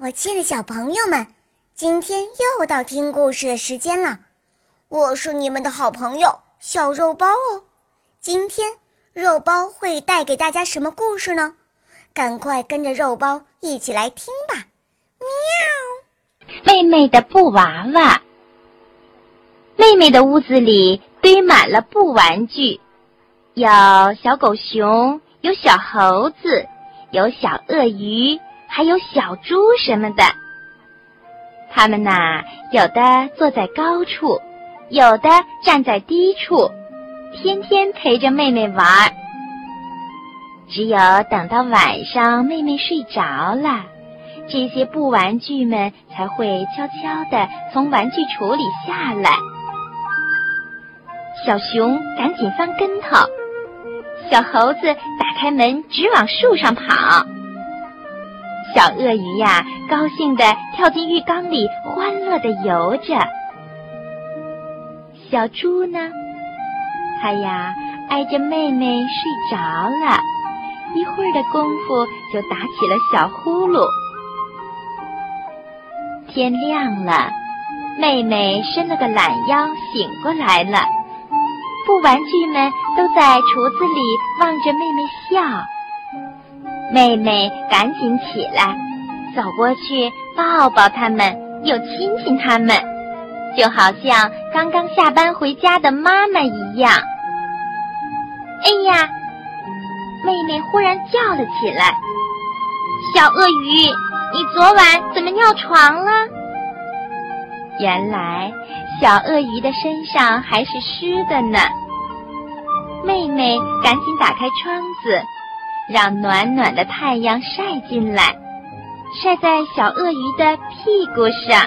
我亲爱的小朋友们，今天又到听故事的时间了，我是你们的好朋友小肉包哦。今天肉包会带给大家什么故事呢？赶快跟着肉包一起来听吧。喵！妹妹的布娃娃。妹妹的屋子里堆满了布玩具，有小狗熊，有小猴子，有小鳄鱼，还有小猪什么的。它们呐，有的坐在高处，有的站在低处，天天陪着妹妹玩。只有等到晚上妹妹睡着了，这些布玩具们才会悄悄地从玩具橱里下来。小熊赶紧翻跟头，小猴子打开门直往树上跑，小鳄鱼呀，高兴地跳进浴缸里，欢乐地游着。小猪呢，它呀挨着妹妹睡着了，一会儿的功夫就打起了小呼噜。天亮了，妹妹伸了个懒腰醒过来了，布玩具们都在橱子里望着妹妹笑。妹妹赶紧起来，走过去抱抱他们，又亲亲他们，就好像刚刚下班回家的妈妈一样。哎呀，妹妹忽然叫了起来，小鳄鱼，你昨晚怎么尿床了？原来小鳄鱼的身上还是湿的呢。妹妹赶紧打开窗子，让暖暖的太阳晒进来，晒在小鳄鱼的屁股上。